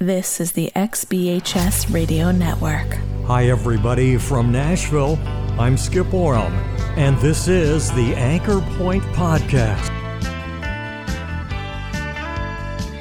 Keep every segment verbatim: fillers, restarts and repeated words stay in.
This is the X B H S Radio Network. Hi everybody from Nashville, I'm Skip Orem, and this is the Anchor Point Podcast.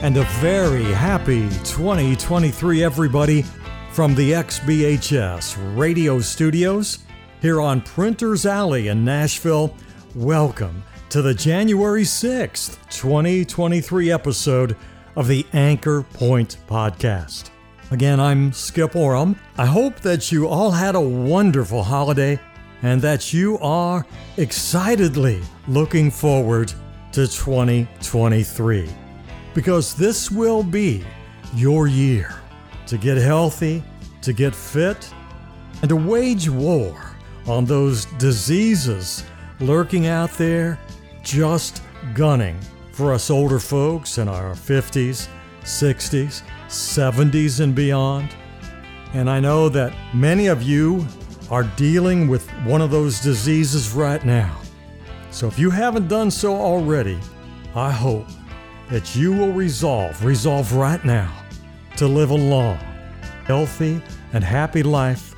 And a very happy twenty twenty-three everybody from the X B H S Radio Studios here on Printers Alley in Nashville. Welcome to the January sixth, twenty twenty-three episode of the Anchor Point Podcast. Again, I'm Skip Orem. I hope that you all had a wonderful holiday and that you are excitedly looking forward to twenty twenty-three, because this will be your year to get healthy, to get fit, and to wage war on those diseases lurking out there, just gunning for us older folks in our fifties, sixties, seventies and beyond. And I know that many of you are dealing with one of those diseases right now. So if you haven't done so already, I hope that you will resolve, resolve right now to live a long, healthy, and happy life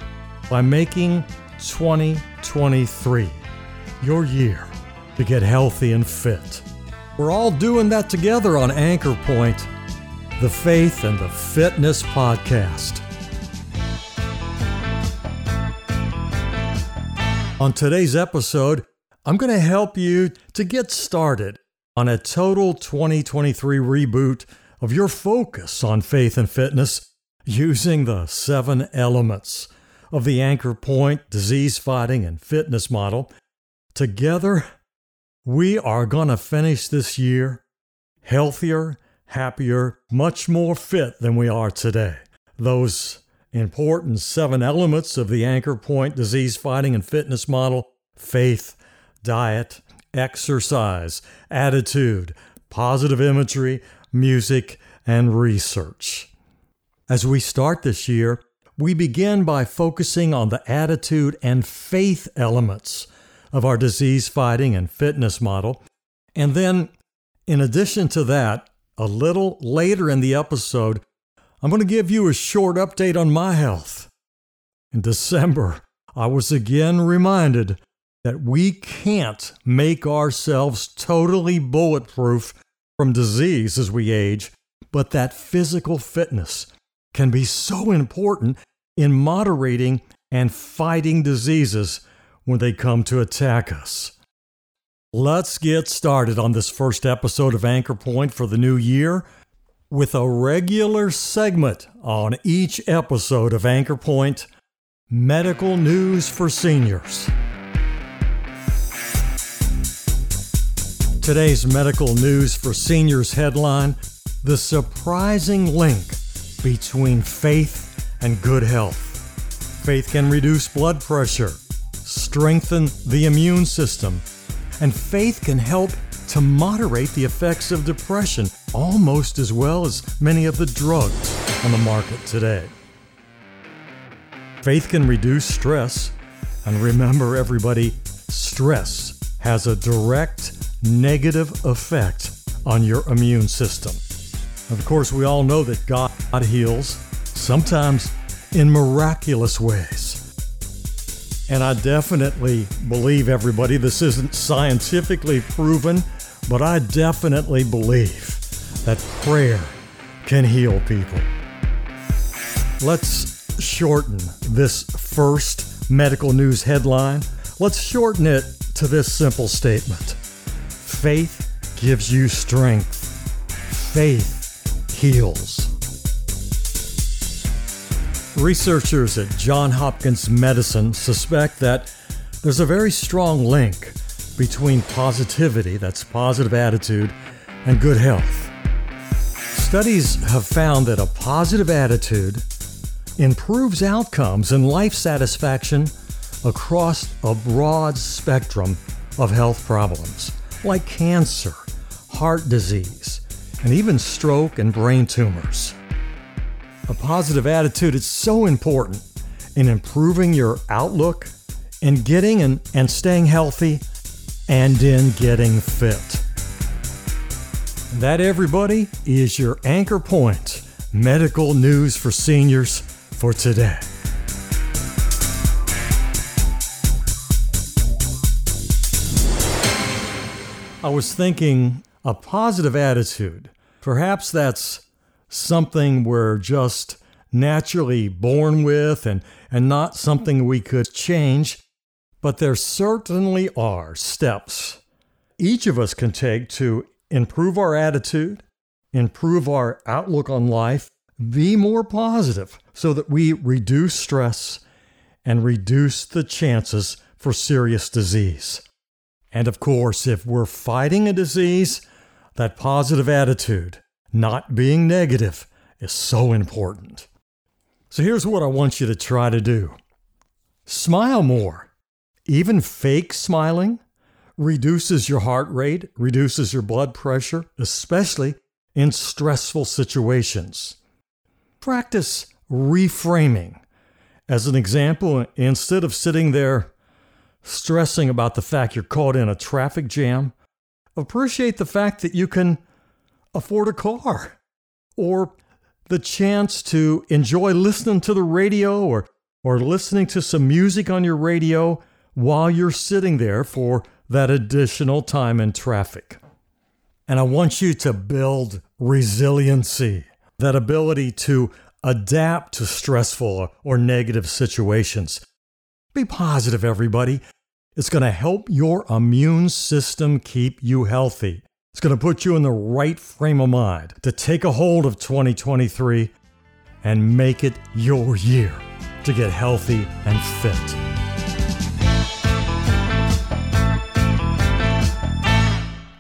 by making twenty twenty-three your year to get healthy and fit. We're all doing that together on Anchor Point, the Faith and the Fitness Podcast. On today's episode, I'm going to help you to get started on a total twenty twenty-three reboot of your focus on faith and fitness using the seven elements of the Anchor Point disease fighting and fitness model. Together, we are going to finish this year healthier, happier, much more fit than we are today. Those important seven elements of the Anchor Point disease fighting and fitness model: faith, diet, exercise, attitude, positive imagery, music, and research. As we start this year, we begin by focusing on the attitude and faith elements of our disease fighting and fitness model. And then, in addition to that, a little later in the episode, I'm going to give you a short update on my health. In December, I was again reminded that we can't make ourselves totally bulletproof from disease as we age, but that physical fitness can be so important in moderating and fighting diseases when they come to attack us. Let's get started on this first episode of Anchor Point for the new year with a regular segment on each episode of Anchor Point, Medical News for Seniors. Today's Medical News for Seniors headline: the surprising link between faith and good health. Faith can reduce blood pressure, strengthen the immune system, and faith can help to moderate the effects of depression almost as well as many of the drugs on the market today. Faith can reduce stress, and remember everybody, stress has a direct negative effect on your immune system. Of course, we all know that God heals, sometimes in miraculous ways. And I definitely believe, everybody, this isn't scientifically proven, but I definitely believe that prayer can heal people. Let's shorten this first medical news headline. Let's shorten it to this simple statement: faith gives you strength. Faith heals. Researchers at Johns Hopkins Medicine suspect that there's a very strong link between positivity, that's positive attitude, and good health. Studies have found that a positive attitude improves outcomes and life satisfaction across a broad spectrum of health problems, like cancer, heart disease, and even stroke and brain tumors. A positive attitude is so important in improving your outlook, in getting and, and staying healthy, and in getting fit. And that, everybody, is your Anchor Point medical news for seniors for today. I was thinking a positive attitude. Perhaps that's something we're just naturally born with and, and not something we could change. But there certainly are steps each of us can take to improve our attitude, improve our outlook on life, be more positive so that we reduce stress and reduce the chances for serious disease. And of course, if we're fighting a disease, that positive attitude, not being negative, is so important. So here's what I want you to try to do. Smile more. Even fake smiling reduces your heart rate, reduces your blood pressure, especially in stressful situations. Practice reframing. As an example, instead of sitting there stressing about the fact you're caught in a traffic jam, appreciate the fact that you can afford a car or the chance to enjoy listening to the radio or, or listening to some music on your radio while you're sitting there for that additional time in traffic. And I want you to build resiliency, that ability to adapt to stressful or negative situations. Be positive, everybody. It's going to help your immune system keep you healthy. It's going to put you in the right frame of mind to take a hold of twenty twenty-three and make it your year to get healthy and fit.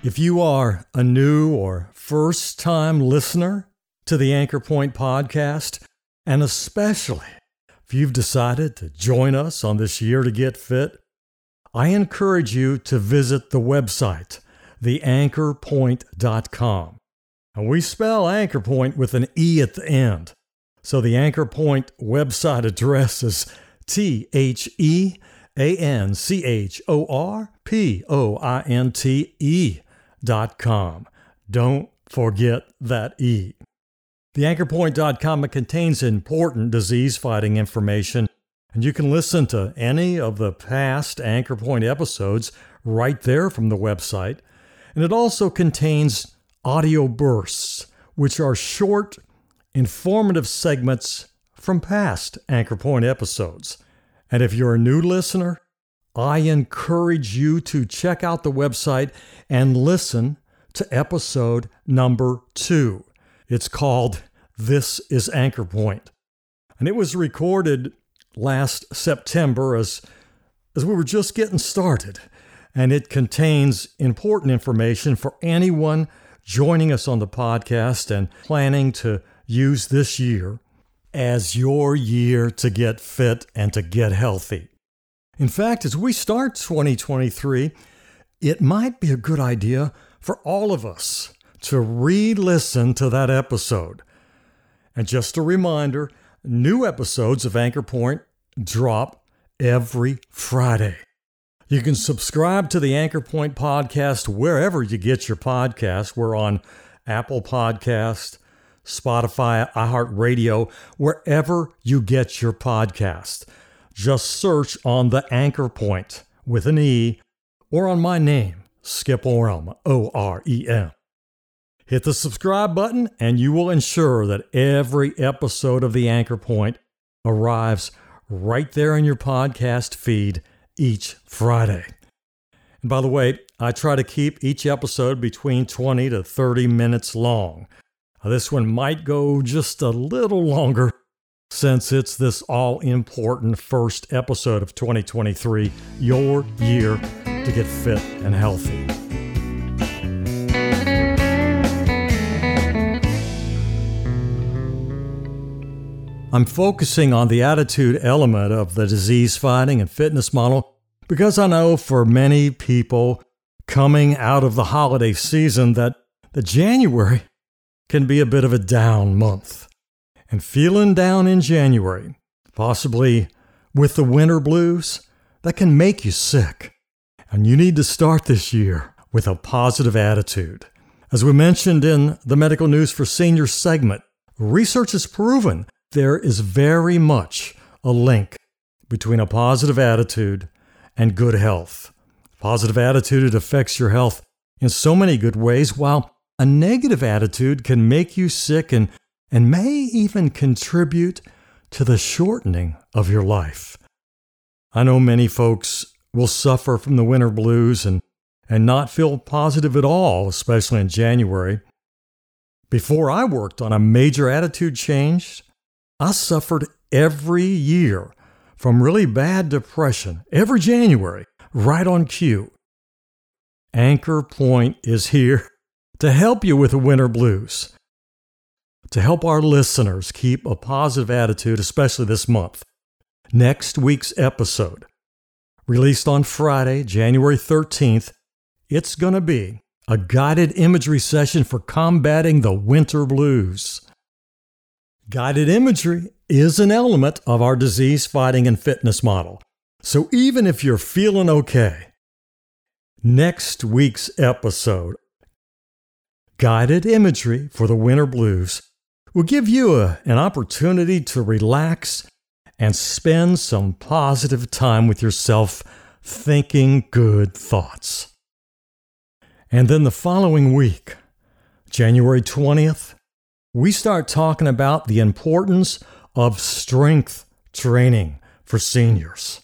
If you are a new or first-time listener to the Anchor Point Podcast, and especially if you've decided to join us on this year to get fit, I encourage you to visit the website, the anchor point dot com. And we spell Anchor Point with an E at the end. So the Anchor Point website address is T H E A N C H O R P O I N T E. Dot com. Don't forget that E. the anchor point dot com contains important disease-fighting information, and you can listen to any of the past Anchor Point episodes right there from the website. And it also contains audio bursts, which are short, informative segments from past Anchor Point episodes. And if you're a new listener, I encourage you to check out the website and listen to episode number two. It's called This is Anchor Point. And it was recorded last September as, as we were just getting started. And it contains important information for anyone joining us on the podcast and planning to use this year as your year to get fit and to get healthy. In fact, as we start twenty twenty-three, it might be a good idea for all of us to re-listen to that episode. And just a reminder, new episodes of Anchor Point drop every Friday. You can subscribe to the Anchor Point Podcast wherever you get your podcast. We're on Apple Podcast, Spotify, iHeartRadio, wherever you get your podcast. Just search on The Anchor Point with an E or on my name, Skip Orem, O R E M. Hit the subscribe button and you will ensure that every episode of The Anchor Point arrives right there in your podcast feed each Friday. And by the way, I try to keep each episode between twenty to thirty minutes long. Now, this one might go just a little longer, since it's this all-important first episode of twenty twenty-three, your year to get fit and healthy. I'm focusing on the attitude element of the disease-fighting and fitness model because I know for many people coming out of the holiday season that the January can be a bit of a down month. And feeling down in January, possibly with the winter blues, that can make you sick. And you need to start this year with a positive attitude. As we mentioned in the Medical News for Seniors segment, Research has proven there is very much a link between a positive attitude and good health. Positive attitude affects your health in so many good ways, while a negative attitude can make you sick and, and may even contribute to the shortening of your life. I know many folks will suffer from the winter blues and, and not feel positive at all, especially in January. Before I worked on a major attitude change, I suffered every year from really bad depression, every January, right on cue. Anchor Point is here to help you with the winter blues, to help our listeners keep a positive attitude, especially this month. Next week's episode, released on Friday, January thirteenth, it's going to be a guided imagery session for combating the winter blues. Guided imagery is an element of our disease fighting and fitness model. So even if you're feeling okay, next week's episode, guided imagery for the winter blues, will give you a, an opportunity to relax and spend some positive time with yourself thinking good thoughts. And then the following week, January twentieth, we start talking about the importance of strength training for seniors.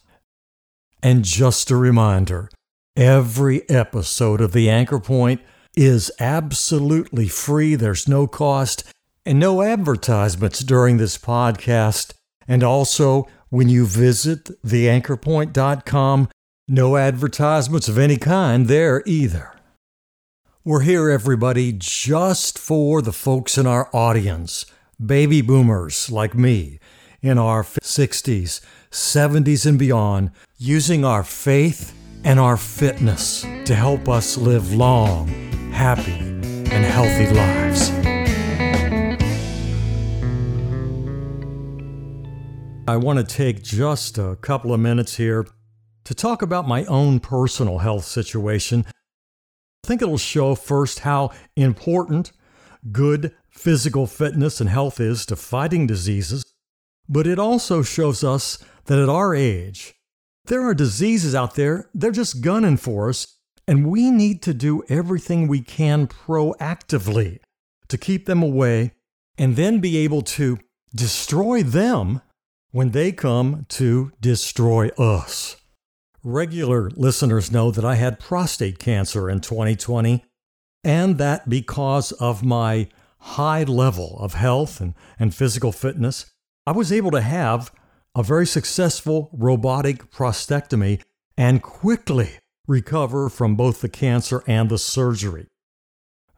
And just a reminder, every episode of The Anchor Point is absolutely free. There's no cost and no advertisements during this podcast. And also, when you visit the anchor point dot com, no advertisements of any kind there either. We're here, everybody, just for the folks in our audience, baby boomers like me, in our sixties, seventies, and beyond, using our faith and our fitness to help us live long, happy, and healthy lives. I want to take just a couple of minutes here to talk about my own personal health situation. I think it'll show first how important good physical fitness and health is to fighting diseases, but it also shows us that at our age, there are diseases out there, they're just gunning for us, and we need to do everything we can proactively to keep them away and then be able to destroy them when they come to destroy us. Regular listeners know that I had prostate cancer in twenty twenty, and that because of my high level of health and, and physical fitness, I was able to have a very successful robotic prostatectomy and quickly recover from both the cancer and the surgery.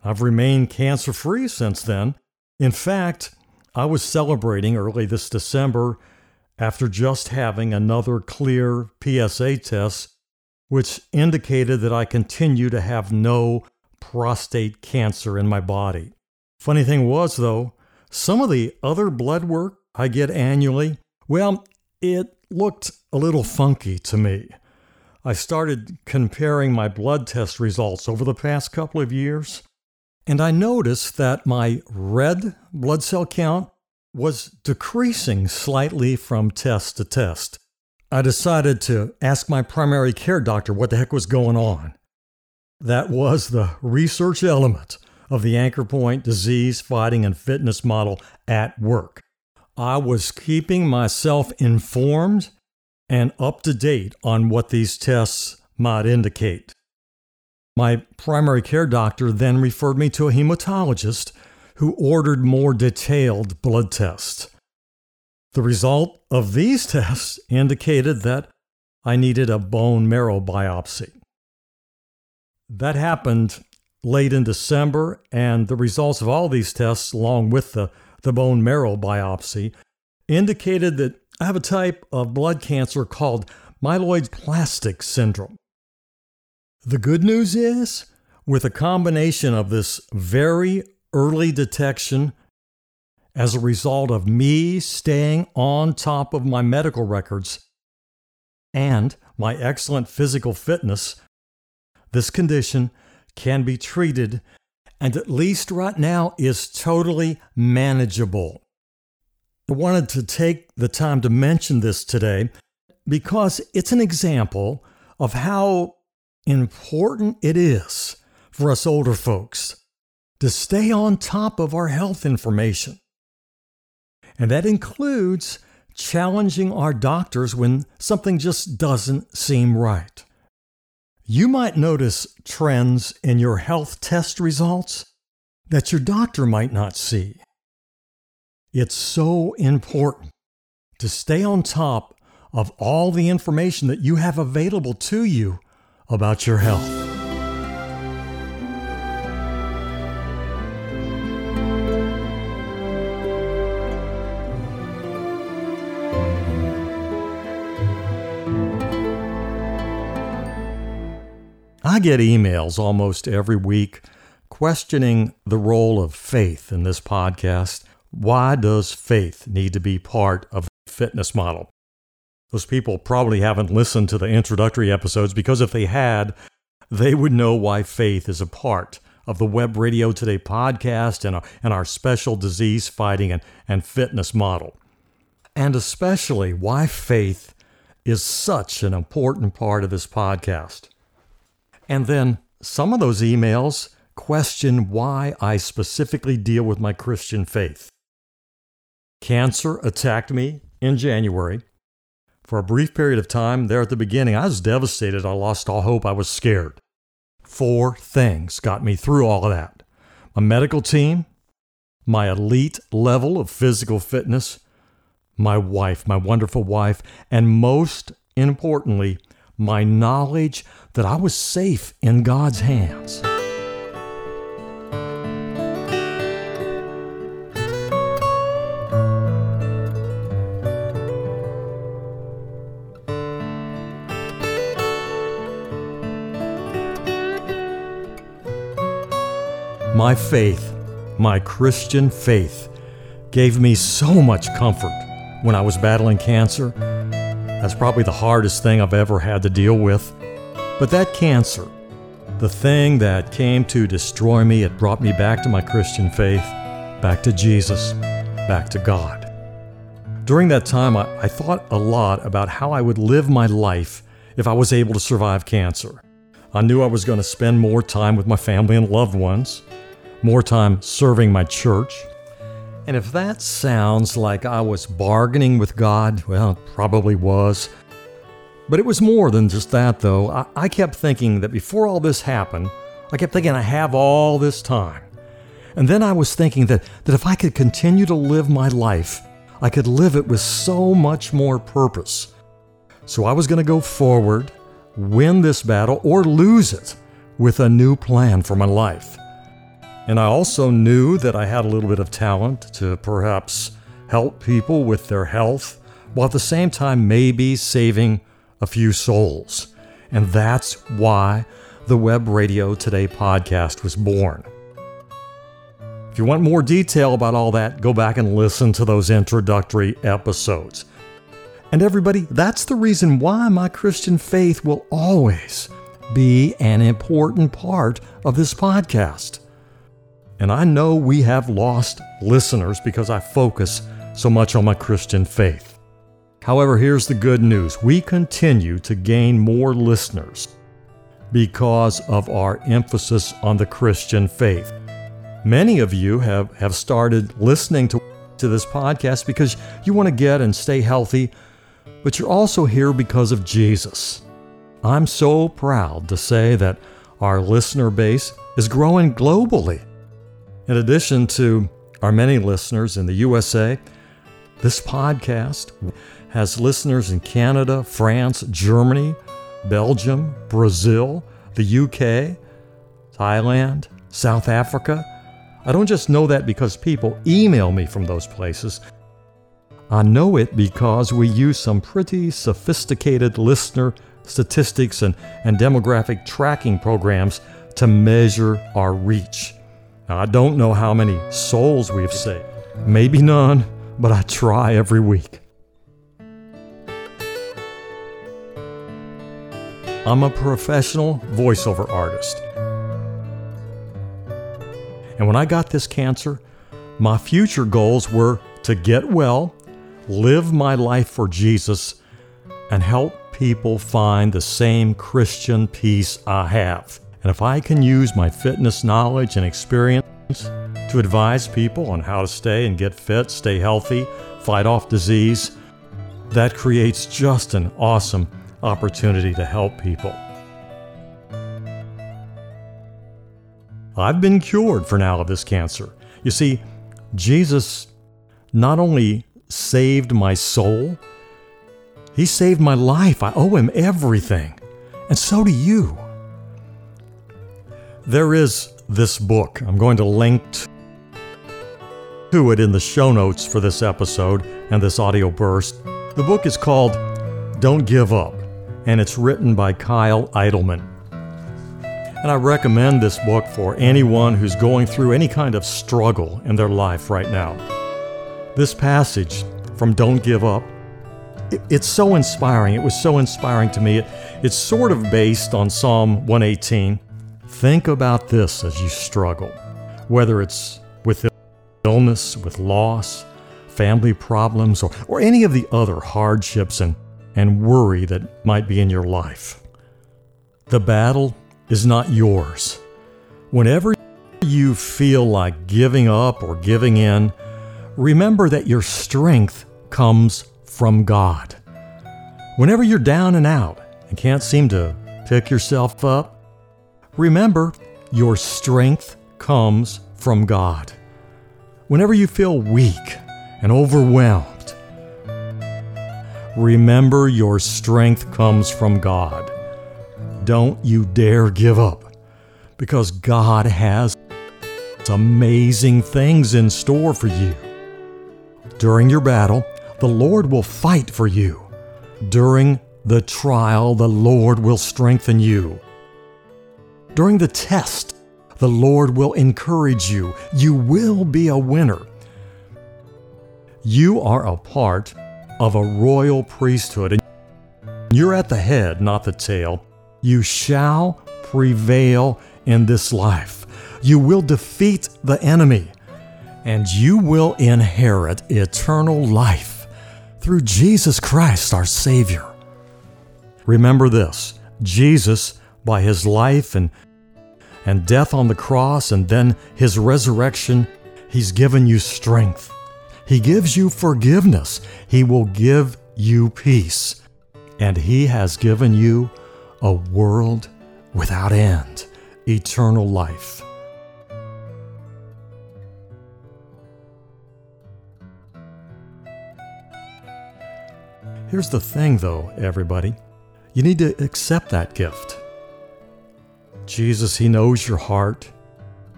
I've remained cancer-free since then. In fact, I was celebrating early this December after just having another clear P S A test, which indicated that I continue to have no prostate cancer in my body. Funny thing was, though, some of the other blood work I get annually, well, it looked a little funky to me. I started comparing my blood test results over the past couple of years, and I noticed that my red blood cell count was decreasing slightly from test to test. I decided to ask my primary care doctor what the heck was going on. That was the research element of the Anchor Point disease fighting and fitness model at work. I was keeping myself informed and up to date on what these tests might indicate. My primary care doctor then referred me to a hematologist who ordered more detailed blood tests. The result of these tests indicated that I needed a bone marrow biopsy. That happened late in December, and the results of all these tests, along with the, the bone marrow biopsy, indicated that I have a type of blood cancer called myelodysplastic syndrome. The good news is, with a combination of this very early detection as a result of me staying on top of my medical records and my excellent physical fitness, this condition can be treated and at least right now is totally manageable. I wanted to take the time to mention this today because it's an example of how important it is for us older folks to stay on top of our health information. And that includes challenging our doctors when something just doesn't seem right. You might notice trends in your health test results that your doctor might not see. It's so important to stay on top of all the information that you have available to you about your health. I get emails almost every week questioning the role of faith in this podcast. Why does faith need to be part of the fitness model? Those people probably haven't listened to the introductory episodes because if they had, they would know why faith is a part of the Web Radio Today podcast and our, and our special disease fighting and, and fitness model. And especially why faith is such an important part of this podcast. And then some of those emails question why I specifically deal with my Christian faith. Cancer attacked me in January. For a brief period of time there at the beginning, I was devastated. I lost all hope. I was scared. Four things got me through all of that. My medical team, my elite level of physical fitness, my wife, my wonderful wife, and most importantly, my knowledge that I was safe in God's hands. My faith, my Christian faith, gave me so much comfort when I was battling cancer. That's probably the hardest thing I've ever had to deal with. But that cancer, the thing that came to destroy me, it brought me back to my Christian faith, back to Jesus, back to God. During that time, I, I thought a lot about how I would live my life if I was able to survive cancer. I knew I was going to spend more time with my family and loved ones, more time serving my church. And if that sounds like I was bargaining with God, well, it probably was. But it was more than just that, though. I, I kept thinking that before all this happened, I kept thinking I have all this time. And then I was thinking that, that if I could continue to live my life, I could live it with so much more purpose. So I was going to go forward, win this battle, or lose it with a new plan for my life. And I also knew that I had a little bit of talent to perhaps help people with their health, while at the same time maybe saving a few souls. And that's why the Web Radio Today podcast was born. If you want more detail about all that, go back and listen to those introductory episodes. And everybody, that's the reason why my Christian faith will always be an important part of this podcast. And I know we have lost listeners because I focus so much on my Christian faith. However, here's the good news. We continue to gain more listeners because of our emphasis on the Christian faith. Many of you have, have started listening to, to this podcast because you want to get and stay healthy, but you're also here because of Jesus. I'm so proud to say that our listener base is growing globally. In addition to our many listeners in the U S A, this podcast has listeners in Canada, France, Germany, Belgium, Brazil, the U K, Thailand, South Africa. I don't just know that because people email me from those places. I know it because we use some pretty sophisticated listener statistics and, and demographic tracking programs to measure our reach. Now, I don't know how many souls we've saved. Maybe none, but I try every week. I'm a professional voiceover artist. And when I got this cancer, my future goals were to get well, live my life for Jesus, and help people find the same Christian peace I have. And if I can use my fitness knowledge and experience to advise people on how to stay and get fit, stay healthy, fight off disease, that creates just an awesome opportunity to help people. I've been cured for now of this cancer. You see, Jesus not only saved my soul, He saved my life. I owe Him everything. And so do you. There is this book. I'm going to link to it in the show notes for this episode and this audio burst. The book is called Don't Give Up, and it's written by Kyle Idleman. And I recommend this book for anyone who's going through any kind of struggle in their life right now. This passage from Don't Give Up, it, it's so inspiring. It was so inspiring to me. It, it's sort of based on Psalm one eighteen. Think about this as you struggle, whether it's with illness, with loss, family problems, or, or any of the other hardships and, and worry that might be in your life. The battle is not yours. Whenever you feel like giving up or giving in, remember that your strength comes from God. Whenever you're down and out and can't seem to pick yourself up, remember your strength comes from God. Whenever you feel weak and overwhelmed, remember your strength comes from God. Don't you dare give up, because God has amazing things in store for you. During your battle, the Lord will fight for you. During the trial, the Lord will strengthen you. During the test, the Lord will encourage you. You will be a winner. You are a part of a royal priesthood, and you're at the head, not the tail. You shall prevail in this life. You will defeat the enemy, and you will inherit eternal life through Jesus Christ, our Savior. Remember this, Jesus, by His life and, and death on the cross and then His resurrection, He's given you strength. He gives you forgiveness. He will give you peace, and He has given you a world without end, eternal life. Here's the thing, though, everybody. You need to accept that gift. Jesus, He knows your heart.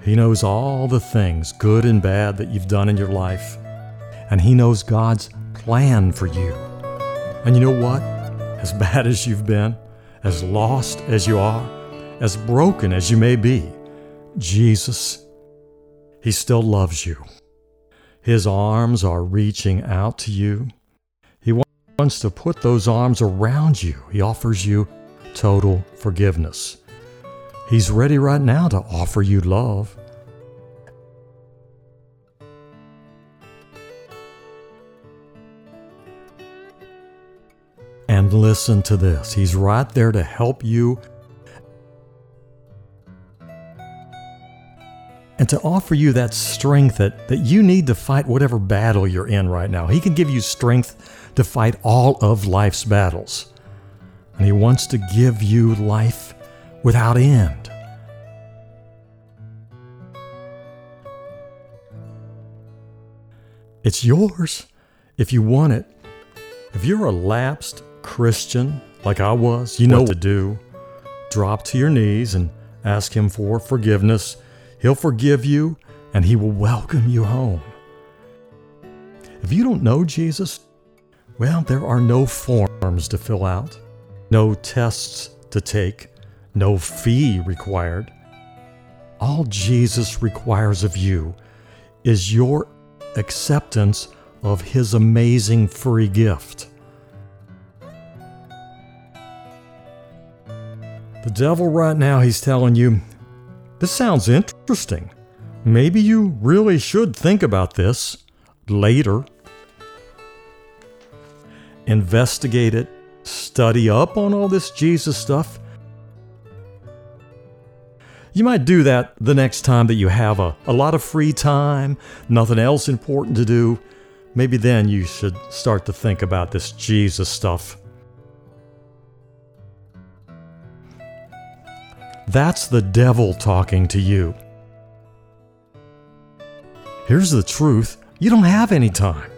He knows all the things, good and bad, that you've done in your life. And He knows God's plan for you. And you know what? As bad as you've been, as lost as you are, as broken as you may be, Jesus, He still loves you. His arms are reaching out to you. He wants to put those arms around you. He offers you total forgiveness. He's ready right now to offer you love. And listen to this. He's right there to help you and to offer you that strength that, that you need to fight whatever battle you're in right now. He can give you strength to fight all of life's battles. And He wants to give you life without end. It's yours if you want it. If you're a lapsed Christian, like I was, you know what to do. Drop to your knees and ask Him for forgiveness. He'll forgive you, and He will welcome you home. If you don't know Jesus, well, there are no forms to fill out, no tests to take, no fee required. All Jesus requires of you is your acceptance of His amazing free gift. The devil right now, he's telling you, this sounds interesting. Maybe you really should think about this later. Investigate it. Study up on all this Jesus stuff. You might do that the next time that you have a, a lot of free time, nothing else important to do. Maybe then you should start to think about this Jesus stuff. That's the devil talking to you. Here's the truth. You don't have any time.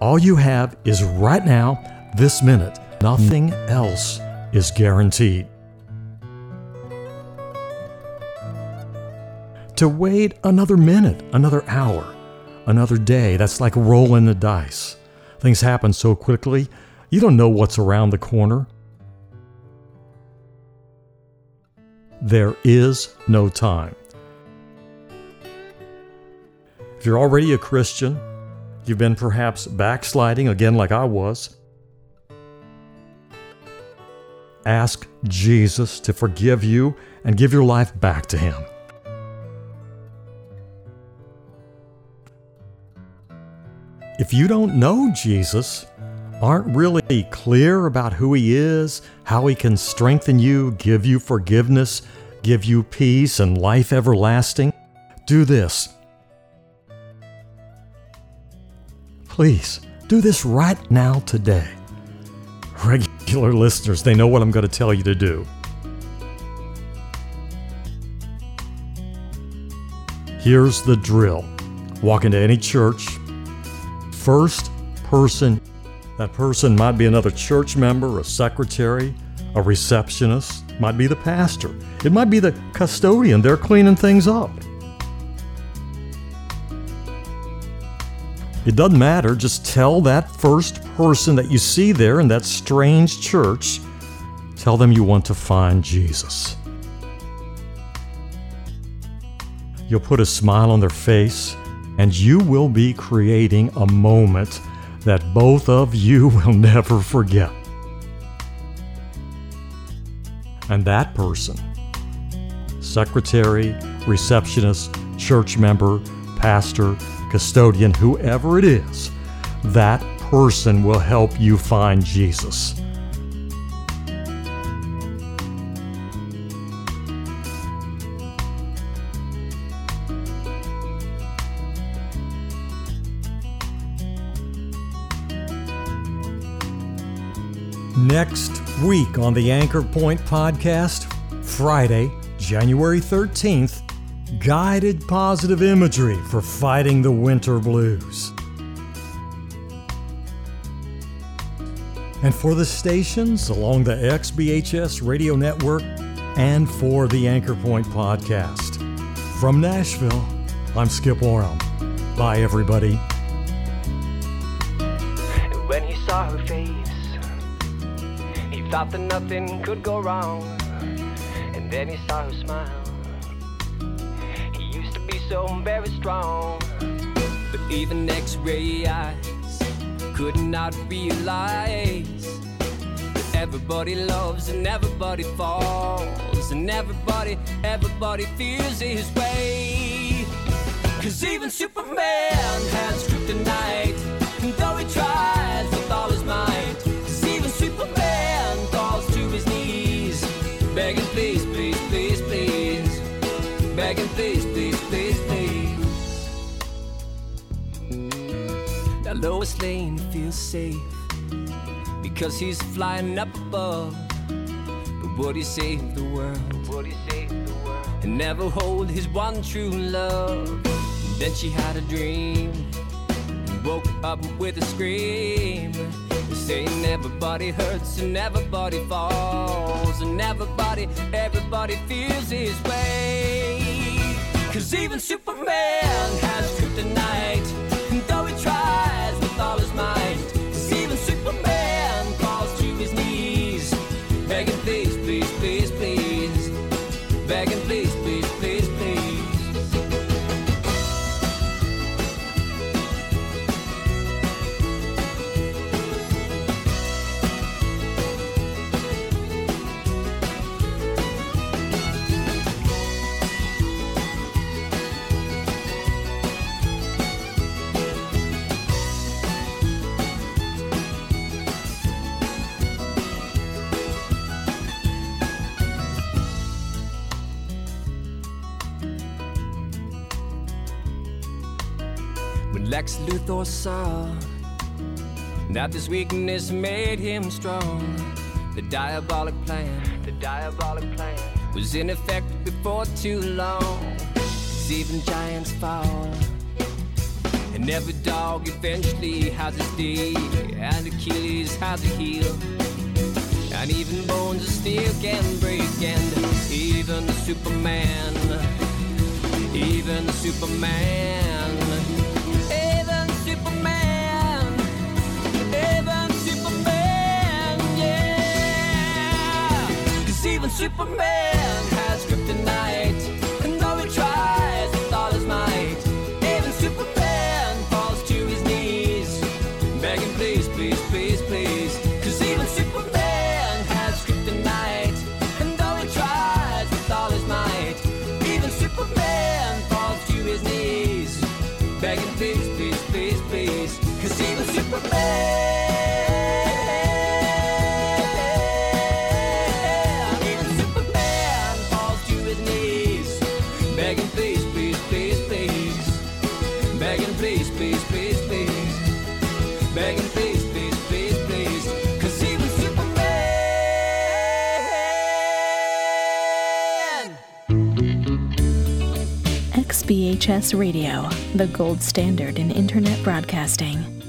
All you have is right now, this minute. Nothing else is guaranteed. To wait another minute, another hour, another day, that's like rolling the dice. Things happen so quickly, you don't know what's around the corner. There is no time. If you're already a Christian, you've been perhaps backsliding again like I was. Ask Jesus to forgive you and give your life back to Him. If you don't know Jesus, aren't really clear about who He is, how He can strengthen you, give you forgiveness, give you peace and life everlasting, do this. Please, do this right now today. Regular listeners, they know what I'm going to tell you to do. Here's the drill. Walk into any church. First person, that person might be another church member, a secretary, a receptionist, might be the pastor. It might be the custodian. They're cleaning things up. It doesn't matter. Just tell that first person that you see there in that strange church, tell them you want to find Jesus. You'll put a smile on their face, and you will be creating a moment that both of you will never forget. And that person, secretary, receptionist, church member, pastor, custodian, whoever it is, that person will help you find Jesus. Next week on the Anchor Point Podcast, Friday, January thirteenth, guided positive imagery for fighting the winter blues. And for the stations along the X B H S Radio Network and for the Anchor Point Podcast. From Nashville, I'm Skip Orem. Bye, everybody. When he saw her face, thought that nothing could go wrong, and then he saw her smile. He used to be so very strong, but even X-ray eyes could not realize that everybody loves and everybody falls, and everybody, everybody feels his way. Cause even Superman has kryptonite, and though he tries with all his might, cause even Superman begging, please, please, please, please. Begging, please, please, please, please. Now Lois Lane feels safe because he's flying up above. But would he save the world? Would he save the world? And never hold his one true love. And then she had a dream and woke up with a scream, saying everybody hurts and everybody falls, and everybody, everybody feels his way. Cause even Superman has kryptonite, and though he tries with all his might, cause even Superman falls to his knees, begging please, please, please, please, begging please, please, please, please. Lex Luthor saw that this weakness made him strong. The diabolic plan, the diabolic plan was in effect before too long. 'Cause even giants fall, and every dog eventually has its day, and Achilles has a heel, and even bones of steel can break, and even Superman, even Superman, even Superman, even Superman, yeah. 'Cause even Superman has kryptonite, and though he tries with all his might, even Superman falls to his knees, begging please, please, please, please. 'Cause even Superman has kryptonite, and though he tries with all his might, even Superman falls to his knees, begging please, please, please, please. 'Cause even Superman. X B H S Radio, the gold standard in internet broadcasting.